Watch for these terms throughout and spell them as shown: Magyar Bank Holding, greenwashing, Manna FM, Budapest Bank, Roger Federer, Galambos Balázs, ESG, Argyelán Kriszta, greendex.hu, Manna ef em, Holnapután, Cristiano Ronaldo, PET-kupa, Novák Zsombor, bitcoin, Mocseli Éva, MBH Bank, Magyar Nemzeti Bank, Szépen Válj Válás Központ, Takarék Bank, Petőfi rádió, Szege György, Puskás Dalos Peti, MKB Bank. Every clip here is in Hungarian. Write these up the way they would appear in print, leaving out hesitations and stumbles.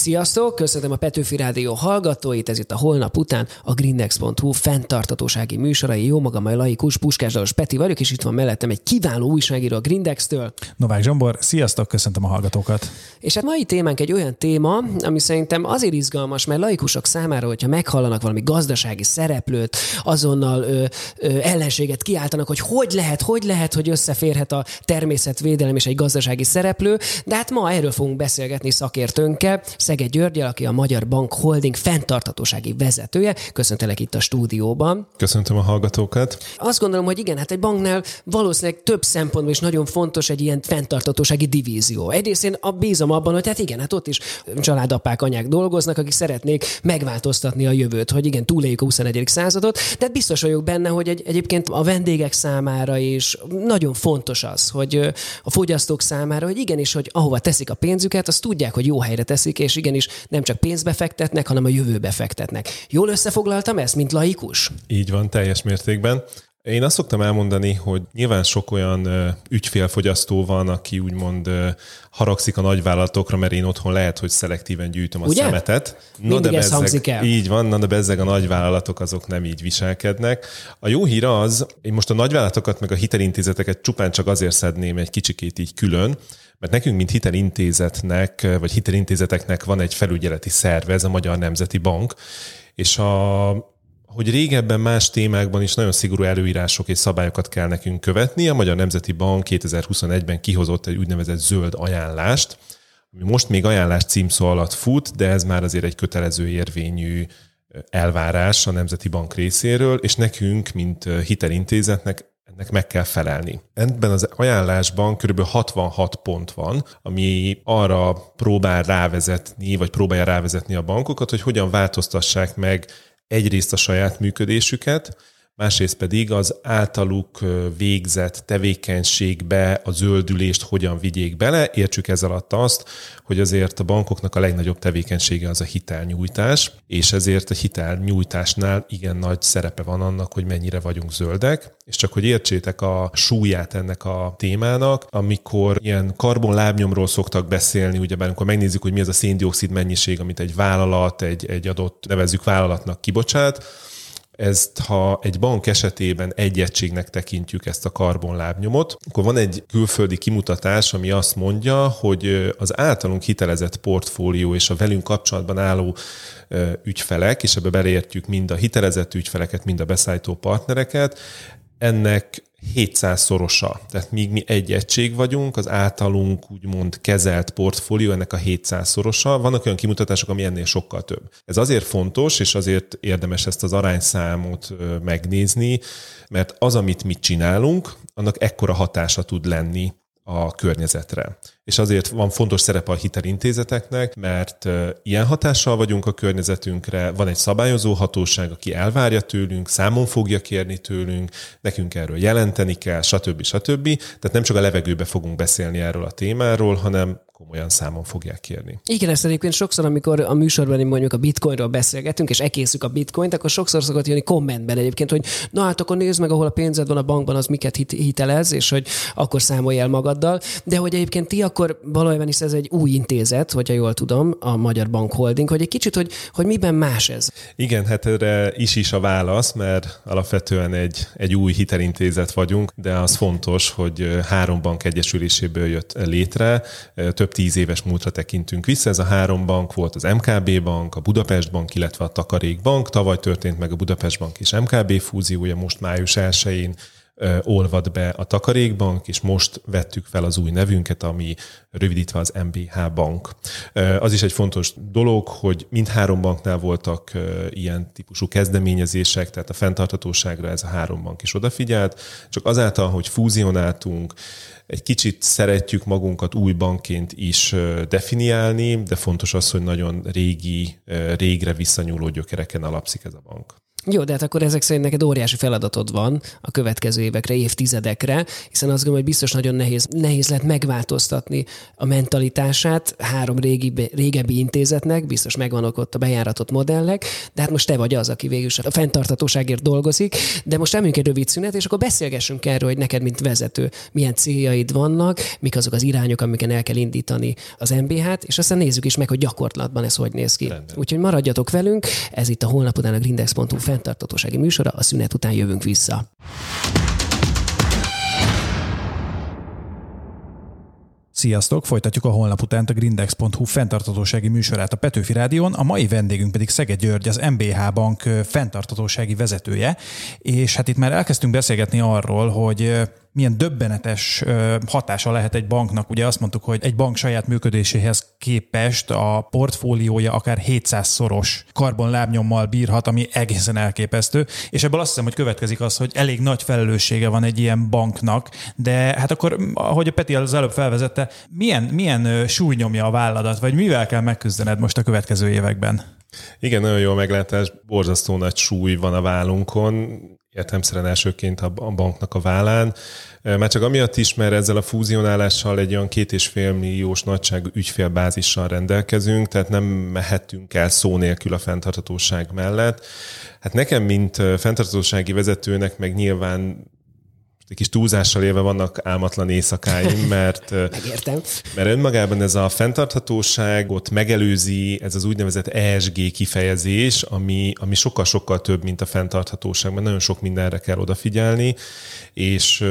Sziasztok, köszönöm a Petőfi rádió hallgatóit, ez itt a Holnapután, a greendex.hu fenntarthatósági műsorai. Jó magam, a laikus Puskás Dalos Peti vagyok, és itt van mellettem egy kiváló újságíró a Greendex-től. Novák Zsombor, sziasztok, köszöntöm a hallgatókat. És hát mai témánk egy olyan téma, ami szerintem azért izgalmas, mert laikusok számára, hogyha meghallanak valami gazdasági szereplőt, azonnal ellenséget kiáltanak, hogy hogy lehet, hogy összeférhet a természetvédelem és egy gazdasági szereplő, de hát ma erről fogunk beszélgetni szakértőnkkel, Szege Györgyel, aki a Magyar Bank Holding fenntarthatósági vezetője. Köszöntelek itt a stúdióban. Köszöntöm a hallgatókat. Azt gondolom, hogy igen, hát egy banknál valószínűleg több szempontból is nagyon fontos egy ilyen fenntarthatósági divízió. Egyrészt én bízom abban, hogy hát igen, hát ott is családapák, anyák dolgoznak, akik szeretnék megváltoztatni a jövőt, hogy igen, túléljük a 21. századot, de biztos vagyok benne, hogy egyébként a vendégek számára is nagyon fontos az, hogy a fogyasztók számára, hogy igenis, hogy ahova teszik a pénzüket, azt tudják, hogy jó helyre teszik, és igenis nem csak pénzbe fektetnek, hanem a jövőbe fektetnek. Jól összefoglaltam ezt, mint laikus? Így van, teljes mértékben. Én azt szoktam elmondani, hogy nyilván sok olyan ügyfélfogyasztó van, aki úgymond haragszik a nagyvállalatokra, mert én otthon lehet, hogy szelektíven gyűjtöm a szemetet. Mindig ez hangzik el. Így van, na de bezzeg a nagyvállalatok azok nem így viselkednek. A jó hír az, én most a nagyvállalatokat meg a hitelintézeteket csupán csak azért szedném egy kicsikét így külön, mert nekünk, mint hitelintézetnek, vagy hitelintézeteknek van egy felügyeleti szerve, ez a Magyar Nemzeti Bank, és hogy régebben más témákban is nagyon szigorú előírások és szabályokat kell nekünk követni, a Magyar Nemzeti Bank 2021-ben kihozott egy úgynevezett zöld ajánlást, ami most még ajánlás címszó alatt fut, de ez már azért egy kötelező érvényű elvárás a Nemzeti Bank részéről, és nekünk, mint hitelintézetnek, ennek meg kell felelni. Ebben az ajánlásban kb. 66 pont van, ami arra próbálja rávezetni a bankokat, hogy hogyan változtassák meg egyrészt a saját működésüket, másrészt pedig az általuk végzett tevékenységbe a zöldülést hogyan vigyék bele. Értsük ez alatt azt, hogy azért a bankoknak a legnagyobb tevékenysége az a hitelnyújtás, és ezért a hitelnyújtásnál igen nagy szerepe van annak, hogy mennyire vagyunk zöldek. És csak hogy értsétek a súlyát ennek a témának, amikor ilyen karbonlábnyomról szoktak beszélni, ugyebár amikor megnézzük, hogy mi az a széndioxid mennyiség, amit egy vállalat, egy adott, nevezzük vállalatnak kibocsát, ezt, ha egy bank esetében egy egységnek tekintjük ezt a karbonlábnyomot, akkor van egy külföldi kimutatás, ami azt mondja, hogy az általunk hitelezett portfólió és a velünk kapcsolatban álló ügyfelek, és ebbe beleértjük mind a hitelezett ügyfeleket, mind a beszállító partnereket, ennek 700-szorosa. Tehát míg mi egy egység vagyunk, az általunk úgymond kezelt portfólió ennek a 700-szorosa. Vannak olyan kimutatások, ami ennél sokkal több. Ez azért fontos, és azért érdemes ezt az arányszámot megnézni, mert az, amit mi csinálunk, annak ekkora hatása tud lenni a környezetre. És azért van fontos szerepe a hitelintézeteknek, mert ilyen hatással vagyunk a környezetünkre, van egy szabályozó hatóság, aki elvárja tőlünk, számon fogja kérni tőlünk, nekünk erről jelenteni kell, stb. Tehát nem csak a levegőbe fogunk beszélni erről a témáról, hanem komolyan számon fogják kérni. Igen, ezt egyébként sokszor, amikor a műsorban mondjuk a bitcoinról beszélgetünk, és ekészük a bitcoint, akkor sokszor szokott jönni kommentben egyébként, hogy na hát akkor nézd meg, ahol a pénzed van a bankban, az miket hitelez, és hogy akkor számolj el magaddal. De hogy egyébként ti akkor valójában is ez egy új intézet, hogyha jól tudom, a Magyar Bank Holding, hogy egy kicsit, hogy miben más ez? Igen, hát erre is a válasz, mert alapvetően egy új hitelintézet vagyunk, de az fontos, hogy 3 bank egyesüléséből jött létre, több 10 éves múltra tekintünk vissza. Ez a 3 bank volt az MKB Bank, a Budapest Bank, illetve a Takarék Bank. Tavaly történt meg a Budapest Bank és MKB fúziója, most május 1-én olvad be a Takarék Bank, és most vettük fel az új nevünket, ami rövidítve az MBH Bank. Az is egy fontos dolog, hogy mind 3 banknál voltak ilyen típusú kezdeményezések, tehát a fenntarthatóságra ez a 3 bank is odafigyelt, csak azáltal, hogy fúzionáltunk, egy kicsit szeretjük magunkat új bankként is definiálni, de fontos az, hogy nagyon régre visszanyúló gyökereken alapszik ez a bank. Jó, de hát akkor ezek szerint neked óriási feladatod van a következő évekre, évtizedekre, hiszen azt gondolom, hogy biztos nagyon nehéz lehet megváltoztatni a mentalitását 3 régebbi intézetnek, biztos megvannak ott a bejáratott modellek, de hát most te vagy az, aki végül is a fenntarthatóságért dolgozik, de most elmegyünk egy rövid szünet, és akkor beszélgessünk erről, hogy neked, mint vezető, milyen céljaid vannak, mik azok az irányok, amiken el kell indítani az MBH-t, és aztán nézzük is meg, hogy gyakorlatban ez hogy néz ki. Úgyhogy maradjatok velünk, ez itt a Holnapután a greendex.hu fenntarthatósági műsora, a szünet után jövünk vissza. Sziasztok! Folytatjuk a Holnaputánt, a greendex.hu fenntarthatósági műsorát a Petőfi rádión. A mai vendégünk pedig Szege György, az MBH Bank fenntarthatósági vezetője, és hát itt már elkezdtünk beszélgetni arról, hogy milyen döbbenetes hatása lehet egy banknak. Ugye azt mondtuk, hogy egy bank saját működéséhez képest a portfóliója akár 700-szoros karbonlábnyommal bírhat, ami egészen elképesztő, és ebből azt hiszem, hogy következik az, hogy elég nagy felelőssége van egy ilyen banknak, de hát akkor, ahogy a Peti az előbb felvezette, milyen súly nyomja a válladat, vagy mivel kell megküzdened most a következő években? Igen, nagyon jó meglátás, borzasztó nagy súly van a vállunkon, értelemszerűen elsőként a banknak a vállán. Már csak amiatt is, mert ezzel a fúzionálással egy olyan 2,5 milliós nagyságú ügyfélbázissal rendelkezünk, tehát nem mehetünk el szó nélkül a fenntarthatóság mellett. Hát nekem, mint fenntarthatósági vezetőnek, meg nyilván egy kis túlzással élve vannak álmatlan éjszakáim, mert önmagában ez a fenntarthatóságot megelőzi, ez az úgynevezett ESG kifejezés, ami sokkal-sokkal több, mint a fenntarthatóság, mert nagyon sok mindenre kell odafigyelni, és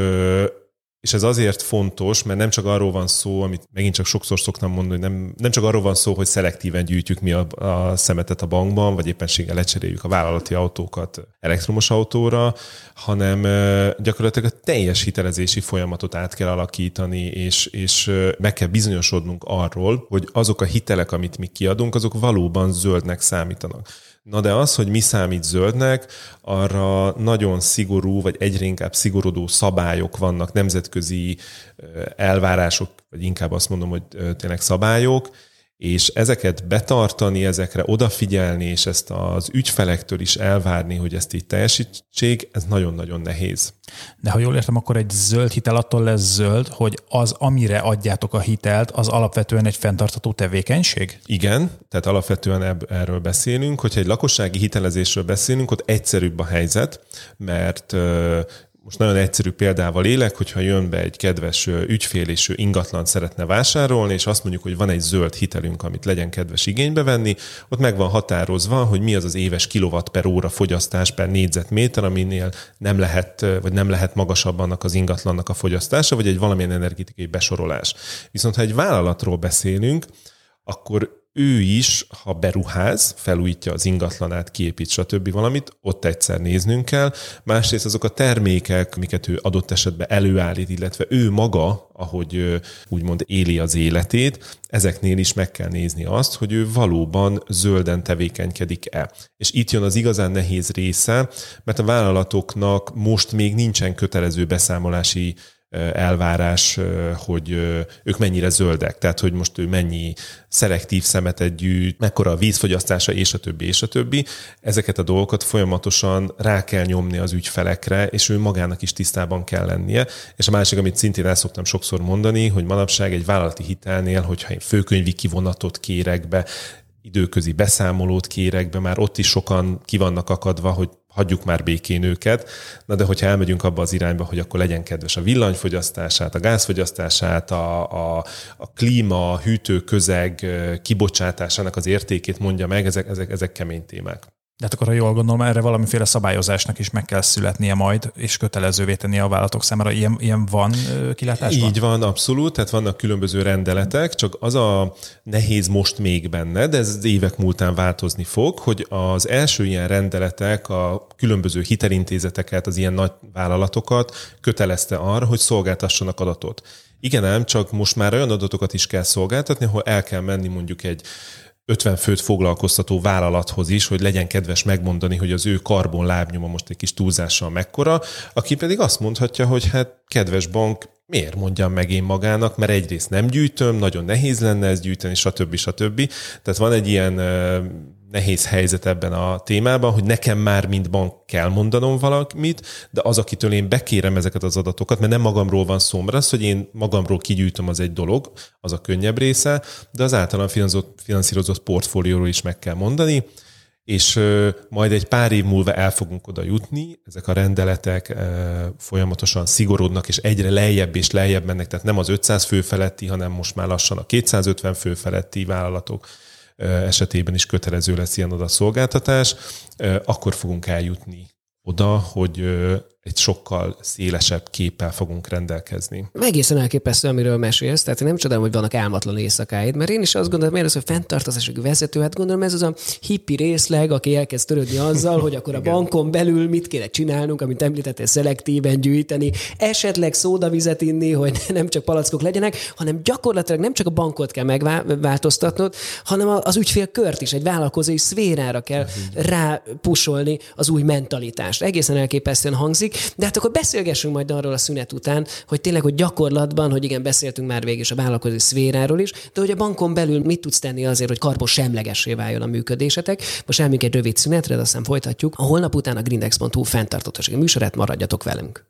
ez azért fontos, mert nem csak arról van szó, amit megint csak sokszor szoktam mondani, hogy nem csak arról van szó, hogy szelektíven gyűjtjük mi a szemetet a bankban, vagy éppenséggel lecseréljük a vállalati autókat elektromos autóra, hanem gyakorlatilag a teljes hitelezési folyamatot át kell alakítani, és meg kell bizonyosodnunk arról, hogy azok a hitelek, amit mi kiadunk, azok valóban zöldnek számítanak. Na de az, hogy mi számít zöldnek, arra nagyon szigorú, vagy egyre inkább szigorodó szabályok vannak, nemzetközi elvárások, vagy inkább azt mondom, hogy tényleg szabályok, és ezeket betartani, ezekre odafigyelni, és ezt az ügyfelektől is elvárni, hogy ezt így teljesítsék, ez nagyon-nagyon nehéz. De ha jól értem, akkor egy zöld hitel attól lesz zöld, hogy az, amire adjátok a hitelt, az alapvetően egy fenntartható tevékenység? Igen, tehát alapvetően erről beszélünk. Hogyha egy lakossági hitelezésről beszélünk, ott egyszerűbb a helyzet, mert most nagyon egyszerű példával élek, hogyha jön be egy kedves ügyfél, és ő ingatlant szeretne vásárolni, és azt mondjuk, hogy van egy zöld hitelünk, amit legyen kedves igénybe venni, ott meg van határozva, hogy mi az az éves kilowatt per óra fogyasztás per négyzetméter, aminél nem lehet magasabb annak az ingatlannak a fogyasztása, vagy egy valamilyen energetikai besorolás. Viszont ha egy vállalatról beszélünk, akkor ő is, ha beruház, felújítja az ingatlanát, kiépít, stb. Valamit, ott egyszer néznünk kell. Másrészt azok a termékek, amiket ő adott esetben előállít, illetve ő maga, ahogy úgymond éli az életét, ezeknél is meg kell nézni azt, hogy ő valóban zölden tevékenykedik-e. És itt jön az igazán nehéz része, mert a vállalatoknak most még nincsen kötelező beszámolási elvárás, hogy ők mennyire zöldek, tehát hogy most ő mennyi szelektív szemetet gyűjt, mekkora a vízfogyasztása, és a többi, és a többi. Ezeket a dolgokat folyamatosan rá kell nyomni az ügyfelekre, és ő magának is tisztában kell lennie. És a másik, amit szintén el szoktam sokszor mondani, hogy manapság egy vállalati hitelnél, hogyha én főkönyvi kivonatot kérek be, időközi beszámolót kérek be, már ott is sokan ki vannak akadva, hogy hagyjuk már békén őket. Na de hogyha elmegyünk abba az irányba, hogy akkor legyen kedves a villanyfogyasztását, a gázfogyasztását, a klíma, a hűtőközeg kibocsátásának az értékét mondja meg, ezek kemény témák. De hát akkor, ha jól gondolom, erre valamiféle szabályozásnak is meg kell születnie majd, és kötelezővé tennie a vállalatok számára. Ilyen van kilátásban? Így van, abszolút. Tehát vannak különböző rendeletek, csak az a nehéz most még benne, de ez évek múltán változni fog, hogy az első ilyen rendeletek a különböző hitelintézeteket, az ilyen nagy vállalatokat kötelezte arra, hogy szolgáltassanak adatot. Igen ám, csak most már olyan adatokat is kell szolgáltatni, ahol el kell menni mondjuk egy 50 főt foglalkoztató vállalathoz is, hogy legyen kedves megmondani, hogy az ő karbonlábnyoma most egy kis túlzással mekkora, aki pedig azt mondhatja, hogy hát kedves bank, miért mondjam meg én magának, mert egyrészt nem gyűjtöm, nagyon nehéz lenne ezt gyűjteni, stb. Tehát van egy ilyen nehéz helyzet ebben a témában, hogy nekem már mint bank kell mondanom valamit, de az, akitől én bekérem ezeket az adatokat, mert nem magamról van szó, mert az, hogy én magamról kigyűjtöm, az egy dolog, az a könnyebb része, de az általán finanszírozott portfólióról is meg kell mondani, és majd egy pár év múlva el fogunk oda jutni, ezek a rendeletek folyamatosan szigorodnak, és egyre lejjebb és lejjebb mennek, tehát nem az 500 fő feletti, hanem most már lassan a 250 fő feletti vállalatok esetében is kötelező lesz ilyen adatszolgáltatás, akkor fogunk eljutni oda, hogy egy sokkal szélesebb képpel fogunk rendelkezni. Egészen elképesztő, amiről mesélsz, tehát nem csodálom, hogy vannak álmatlan éjszakáid, mert én is azt gondolom, miért az, hogy fenntartozások vezető, hát gondolom ez az a hippi részleg, aki elkezd törődni azzal, hogy akkor a bankon belül mit kéne csinálnunk, amit említettél, szelektíven gyűjteni, esetleg szódavizet inni, hogy nem csak palackok legyenek, hanem gyakorlatilag nem csak a bankot kell megváltoztatnod, hanem az ügyfélkört is, egy vállalkozói szférára kell rápusolni az új mentalitást. Egészen elképesztően hangzik. De hát akkor beszélgessünk majd arról a szünet után, hogy tényleg, hogy gyakorlatban, hogy igen, beszéltünk már végig is a vállalkozói szféráról is, de hogy a bankon belül mit tudsz tenni azért, hogy karbonsemlegessé váljon a működésetek. Most elmegyünk egy rövid szünetre, de aztán folytatjuk. A holnap után a greendex.hu fenntarthatósági műsorát, maradjatok velünk.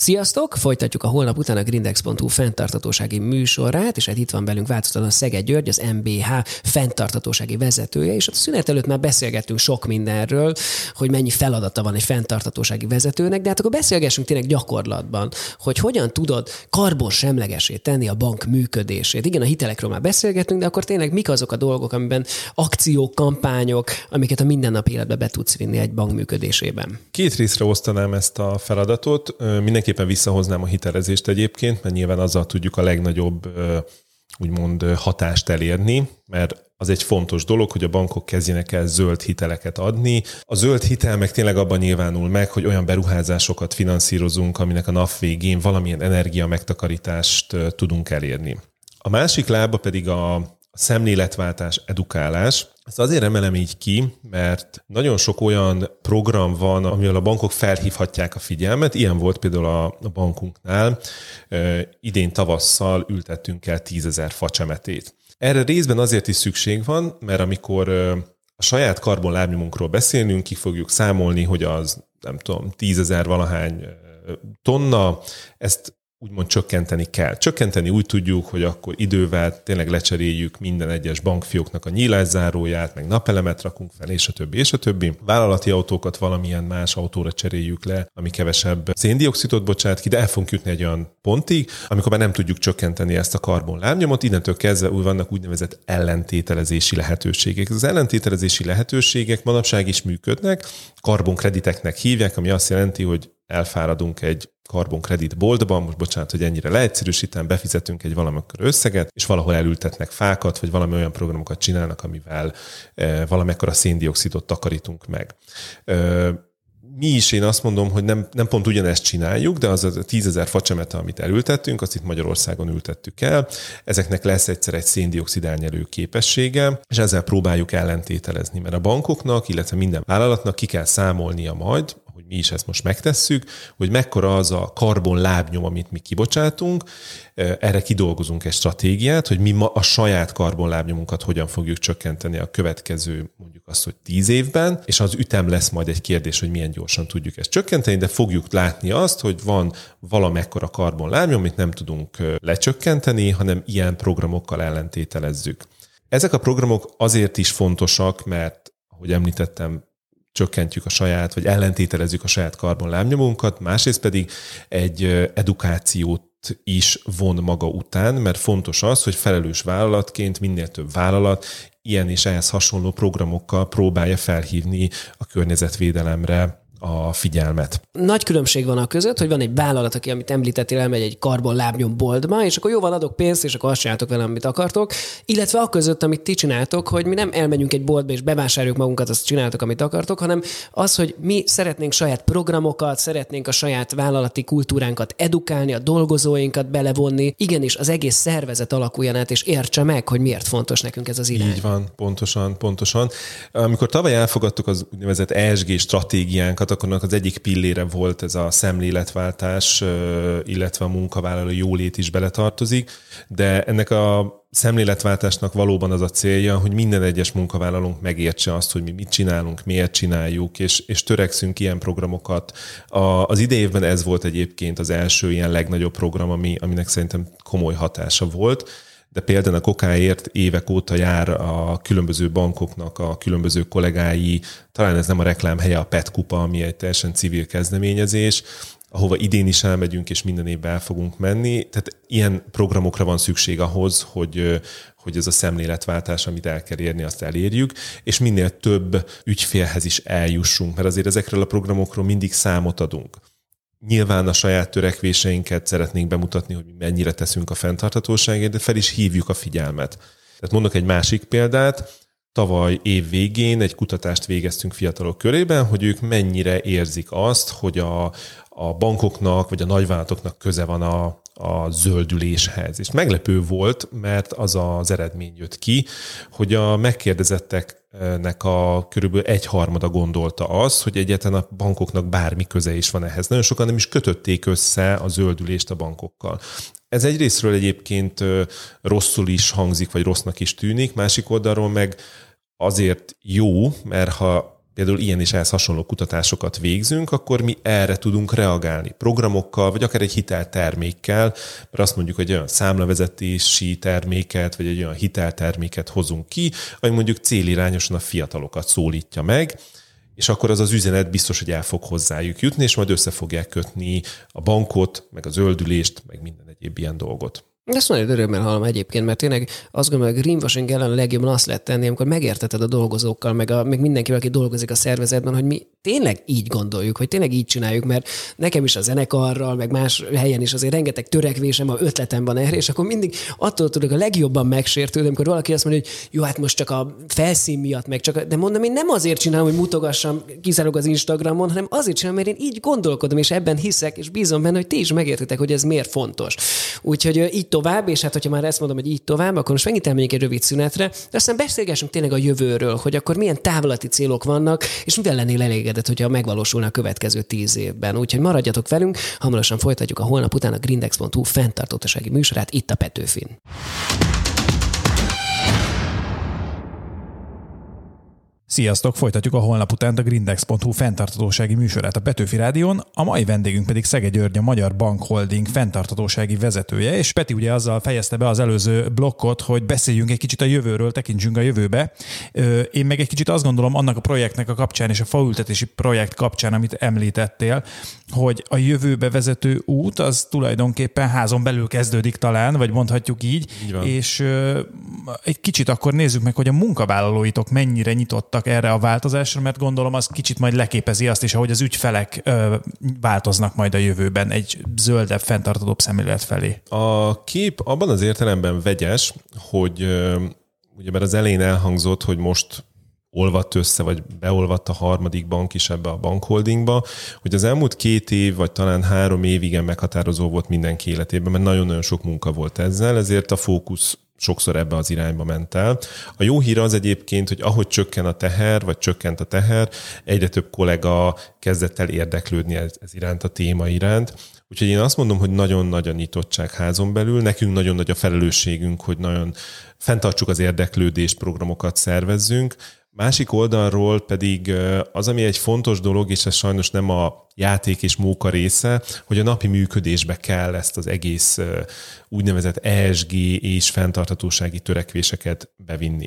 Sziasztok! Folytatjuk a holnap után a greendex.hu fenntarthatósági műsorát, és hát itt van velünk változatlan Szege György, az MBH fenntarthatósági vezetője, és a szünet előtt már beszélgettünk sok mindenről, hogy mennyi feladata van egy fenntarthatósági vezetőnek, de hát akkor beszélgessünk tényleg gyakorlatban, hogy hogyan tudod karbonsemlegessé tenni a bank működését. Igen, a hitelekről már beszélgettünk, de akkor tényleg mik azok a dolgok, amiben akciók, kampányok, amiket a mindennapi életbe be tudsz vinni egy bank működésében? Két részre osztanám ezt a feladatot. Mindenképpen visszahoznám a hitelezést egyébként, mert nyilván azzal tudjuk a legnagyobb úgymond hatást elérni, mert az egy fontos dolog, hogy a bankok kezdjenek el zöld hiteleket adni. A zöld hitel meg tényleg abban nyilvánul meg, hogy olyan beruházásokat finanszírozunk, aminek a nap végén valamilyen energia megtakarítást tudunk elérni. A másik lába pedig a szemléletváltás, edukálás. Ezt azért emelem így ki, mert nagyon sok olyan program van, amivel a bankok felhívhatják a figyelmet. Ilyen volt például a bankunknál. Idén tavasszal ültettünk el 10 000 facsemetét. Erre részben azért is szükség van, mert amikor a saját karbonlábnyomunkról beszélünk, ki fogjuk számolni, hogy az, nem tudom, 10 000 valahány tonna, ezt úgymond csökkenteni kell. Csökkenteni úgy tudjuk, hogy akkor idővel tényleg lecseréljük minden egyes bankfióknak a nyílászáróját, meg napelemet rakunk fel, és a többi, és a többi. Vállalati autókat valamilyen más autóra cseréljük le, ami kevesebb széndioxidot bocsát ki, de el fogunk jutni egy olyan pontig, amikor már nem tudjuk csökkenteni ezt a karbonlábnyomot, innentől kezdve úgy vannak úgynevezett ellentételezési lehetőségek. Az ellentételezési lehetőségek manapság is működnek, karbonkrediteknek hívják, ami azt jelenti, hogy elfáradunk egy karbonkredit boltban, most bocsánat, hogy ennyire leegyszerűsítem, befizetünk egy valamikor összeget, és valahol elültetnek fákat, vagy valami olyan programokat csinálnak, amivel valamekkora széndioxidot takarítunk meg. Mi is, én azt mondom, hogy nem pont ugyanezt csináljuk, de az a 10 000 facsemete, amit elültettünk, azt itt Magyarországon ültettük el, ezeknek lesz egyszer egy széndioxid elnyelő képessége, és ezzel próbáljuk ellentételezni, mert a bankoknak, illetve minden vállalatnak ki kell számolnia majd, hogy mi is ezt most megtesszük, hogy mekkora az a karbonlábnyom, amit mi kibocsátunk, erre kidolgozunk egy stratégiát, hogy mi ma a saját karbonlábnyomunkat hogyan fogjuk csökkenteni a következő, mondjuk azt, hogy 10 évben, és az ütem lesz majd egy kérdés, hogy milyen gyorsan tudjuk ezt csökkenteni, de fogjuk látni azt, hogy van valamekkora karbonlábnyom, amit nem tudunk lecsökkenteni, hanem ilyen programokkal ellentételezzük. Ezek a programok azért is fontosak, mert, ahogy említettem, csökkentjük a saját, vagy ellentételezzük a saját karbonlábnyomunkat, másrészt pedig egy edukációt is von maga után, mert fontos az, hogy felelős vállalatként minél több vállalat ilyen és ehhez hasonló programokkal próbálja felhívni a környezetvédelemre a figyelmet. Nagy különbség van a között, hogy van egy vállalat, aki, amit említettél, elmegy egy karbonlábnyom boltba, és akkor jóval adok pénzt, és akkor azt csináltok vele, amit akartok, illetve a között, amit ti csináltok, hogy mi nem elmegyünk egy boltba, és bevásároljuk magunkat, azt csináltok, amit akartok, hanem az, hogy mi szeretnénk saját programokat, szeretnénk a saját vállalati kultúránkat edukálni, a dolgozóinkat belevonni, igenis az egész szervezet alakuljon át, és értse meg, hogy miért fontos nekünk ez az irány. Így van, pontosan. Amikor tavaly elfogadtuk az úgynevezett ESG stratégiánkat, folyamatoknak az egyik pillére volt ez a szemléletváltás, illetve a munkavállaló jólét is beletartozik, de ennek a szemléletváltásnak valóban az a célja, hogy minden egyes munkavállalónk megértse azt, hogy mi mit csinálunk, miért csináljuk, és törekszünk ilyen programokat. Az idei évben ez volt egyébként az első ilyen legnagyobb program, aminek szerintem komoly hatása volt, de például a kokáért évek óta jár a különböző bankoknak a különböző kollégái, talán ez nem a reklámhelye, a PET-kupa, ami egy teljesen civil kezdeményezés, ahova idén is elmegyünk, és minden évben el fogunk menni. Tehát ilyen programokra van szükség ahhoz, hogy ez a szemléletváltás, amit el kell érni, azt elérjük, és minél több ügyfélhez is eljussunk, mert azért ezekről a programokról mindig számot adunk. Nyilván a saját törekvéseinket szeretnénk bemutatni, hogy mennyire teszünk a fenntarthatóságért, de fel is hívjuk a figyelmet. Tehát mondok egy másik példát. Tavaly év végén egy kutatást végeztünk fiatalok körében, hogy ők mennyire érzik azt, hogy a bankoknak vagy a nagyvállalatoknak köze van a zöldüléshez. És meglepő volt, mert az az eredmény jött ki, hogy a megkérdezetteknek a körülbelül 1/3 gondolta azt, hogy egyáltalán a bankoknak bármi köze is van ehhez. Nagyon sokan nem is kötötték össze a zöldülést a bankokkal. Ez egyrésztről egyébként rosszul is hangzik, vagy rossznak is tűnik, másik oldalról meg azért jó, mert ha például ilyen és ehhez hasonló kutatásokat végzünk, akkor mi erre tudunk reagálni programokkal, vagy akár egy hiteltermékkel, mert azt mondjuk, hogy egy olyan számlavezetési terméket, vagy egy olyan hitelterméket hozunk ki, ami mondjuk célirányosan a fiatalokat szólítja meg, és akkor az az üzenet biztos, hogy el fog hozzájuk jutni, és majd össze fogják kötni a bankot, meg az zöldülést, meg minden egyéb ilyen dolgot. Ezt nagyon örömmel hallom egyébként, mert tényleg azt gondolom, hogy a greenwashing ellen a legjobban azt lehet tenni, amikor megérteted a dolgozókkal, meg mindenkivel, aki dolgozik a szervezetben, hogy mi tényleg így gondoljuk, hogy tényleg így csináljuk, mert nekem is a zenekarral, meg más helyen is azért rengeteg törekvésem, ötletem van erre, és akkor mindig attól tudok a legjobban megsértődni, amikor valaki azt mondja, hogy jó, hát most csak a felszín miatt, de mondom, én nem azért csinálom, hogy mutogassam kizárólag az Instagramon, hanem azért csinálom, mert én így gondolkodom, és ebben hiszek, és bízom benne, hogy ti is megértitek, hogy ez miért fontos. Úgyhogy így tovább, és hát, hogyha már ezt mondom, hogy így tovább, akkor most megint elmegyünk egy rövid szünetre, de aztán beszélgessünk tényleg a jövőről, hogy akkor milyen távlati célok vannak, és mivel lennél elégedett, hogyha megvalósulna a következő 10 évben. Úgyhogy maradjatok velünk, hamarosan folytatjuk a Holnapután a greendex.hu fenntarthatósági műsorát itt a Petőfin. Sziasztok! Folytatjuk a Holnaputánt a greendex.hu fenntarthatósági műsorát a Petőfi rádión, a mai vendégünk pedig Szege György, a Magyar Bank Holding fenntarthatósági vezetője, és Peti ugye azzal fejezte be az előző blokkot, hogy beszéljünk egy kicsit a jövőről, tekintsünk a jövőbe. Én meg egy kicsit azt gondolom annak a projektnek a kapcsán és a faültetési projekt kapcsán, amit említettél, hogy a jövőbe vezető út az tulajdonképpen házon belül kezdődik talán, vagy mondhatjuk így és egy kicsit akkor nézzük meg, hogy a munkavállalóitok mennyire nyitottak erre a változásra, mert gondolom az kicsit majd leképezi azt is, ahogy az ügyfelek változnak majd a jövőben egy zöldebb, fenntartatóbb szemlélet felé. A kép abban az értelemben vegyes, hogy ugye mert az elején elhangzott, hogy most olvadt össze, vagy beolvadt a harmadik bank is ebbe a bankholdingba, hogy az elmúlt 2 év, vagy talán 3 év igen meghatározó volt mindenki életében, mert nagyon-nagyon sok munka volt ezzel, ezért a fókusz sokszor ebbe az irányba ment el. A jó hír az egyébként, hogy ahogy csökken a teher, vagy csökkent a teher, egyre több kollega kezdett el érdeklődni ez iránt, a téma iránt. Úgyhogy én azt mondom, hogy nagyon nagy a nyitottság házon belül, nekünk nagyon nagy a felelősségünk, hogy nagyon fenntartsuk az érdeklődést, programokat szervezzünk. Másik oldalról pedig az, ami egy fontos dolog, és ez sajnos nem a játék és móka része, hogy a napi működésbe kell ezt az egész úgynevezett ESG és fenntarthatósági törekvéseket bevinni.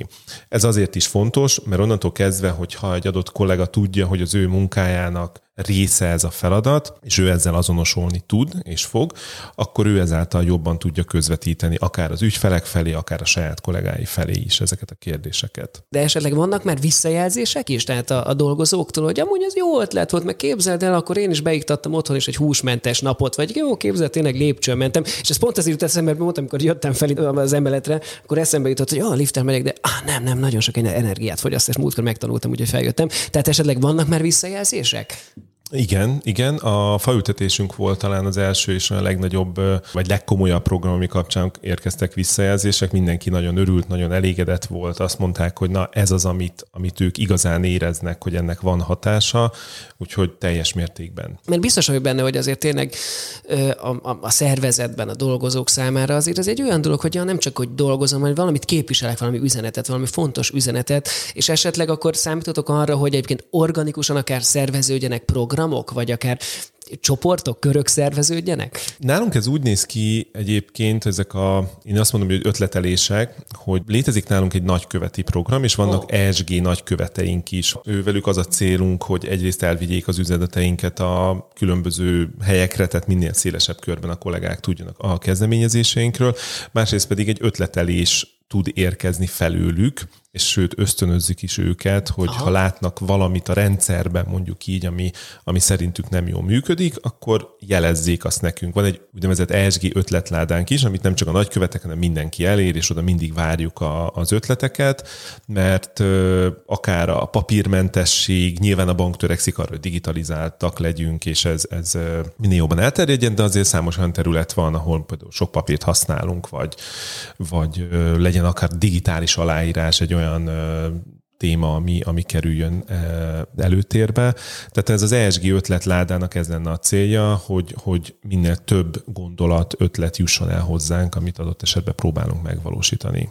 Ez azért is fontos, mert onnantól kezdve, hogyha egy adott kollega tudja, hogy az ő munkájának része ez a feladat, és ő ezzel azonosulni tud és fog, akkor ő ezáltal jobban tudja közvetíteni akár az ügyfelek felé, akár a saját kollégái felé is ezeket a kérdéseket. De esetleg vannak már visszajelzések is, tehát a dolgozóktól, hogy amúgy az jó ötlet volt, meg képzeld el, akkor én is beiktattam otthon is egy húsmentes napot, vagy jó, képzeld, tényleg lépcsőn mentem, és ez pont azért jut eszembe, mert mondtam, amikor jöttem fel az emeletre, akkor eszembe jutott, hogy a liften megyek, de nem, nagyon sok energiát fogyaszt, és múltkor megtanultam, úgyhogy feljöttem. Tehát esetleg vannak már visszajelzések? Igen. A faültetésünk volt talán az első és a legnagyobb, vagy legkomolyabb program, ami kapcsán érkeztek visszajelzések. Mindenki nagyon örült, nagyon elégedett volt. Azt mondták, hogy na ez az, amit ők igazán éreznek, hogy ennek van hatása, úgyhogy teljes mértékben. Mert biztos vagyok benne, hogy azért tényleg a szervezetben, a dolgozók számára azért az egy olyan dolog, hogy ja, nem csak, hogy dolgozom, hanem valamit képviselek, valami üzenetet, valami fontos üzenetet, és esetleg akkor számítotok arra, hogy egyébként organikusan akár szerveződjenek programok, vagy akár csoportok, körök szerveződjenek? Nálunk ez úgy néz ki egyébként, én azt mondom, hogy ötletelések, hogy létezik nálunk egy nagyköveti program, és vannak ESG nagyköveteink is. Ővelük az a célunk, hogy egyrészt elvigyék az üzeneteinket a különböző helyekre, tehát minél szélesebb körben a kollégák tudjanak a kezdeményezéseinkről, másrészt pedig egy ötletelés tud érkezni felőlük, és sőt, ösztönözzük is őket, hogy ha látnak valamit a rendszerben, mondjuk így, ami szerintük nem jól működik, akkor jelezzék azt nekünk. Van egy úgynevezett ESG ötletládánk is, amit nem csak a nagykövetek, hanem mindenki elér, és oda mindig várjuk az ötleteket, mert akár a papírmentesség, nyilván a bank törekszik arra, hogy digitalizáltak legyünk, és ez minél jobban elterjedjen, de azért számos olyan terület van, ahol például sok papírt használunk, vagy legyen akár digitális aláírás egy olyan téma, ami kerüljön előtérbe. Tehát ez az ESG ötletládának ez lenne a célja, hogy minél több gondolat, ötlet jusson el hozzánk, amit adott esetben próbálunk megvalósítani.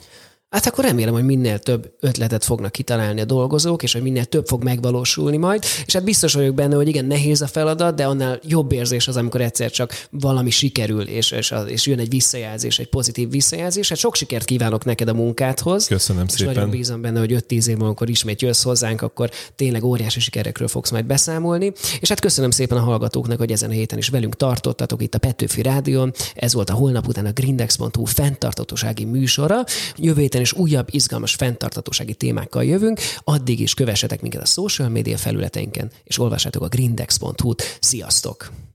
Hát akkor remélem, hogy minél több ötletet fognak kitalálni a dolgozók, és hogy minél több fog megvalósulni majd, és hát biztos vagyok benne, hogy igen, nehéz a feladat, de annál jobb érzés az, amikor egyszer csak valami sikerül, és jön egy visszajelzés, egy pozitív visszajelzés. Hát sok sikert kívánok neked a munkádhoz. Köszönöm és szépen. Nagyon bízom benne, hogy 5-10 év múlva, amikor ismét jössz hozzánk, akkor tényleg óriási sikerekről fogsz majd beszámolni. És hát köszönöm szépen a hallgatóknak, hogy ezen a héten is velünk tartottatok itt a Petőfi Rádión. Ez volt a Holnapután a greendex.hu fenntarthatósági műsora. Jövő héten és újabb izgalmas fenntarthatósági témákkal jövünk. Addig is kövessetek minket a social media felületeinken, és olvassátok a greendex.hu-t. Sziasztok!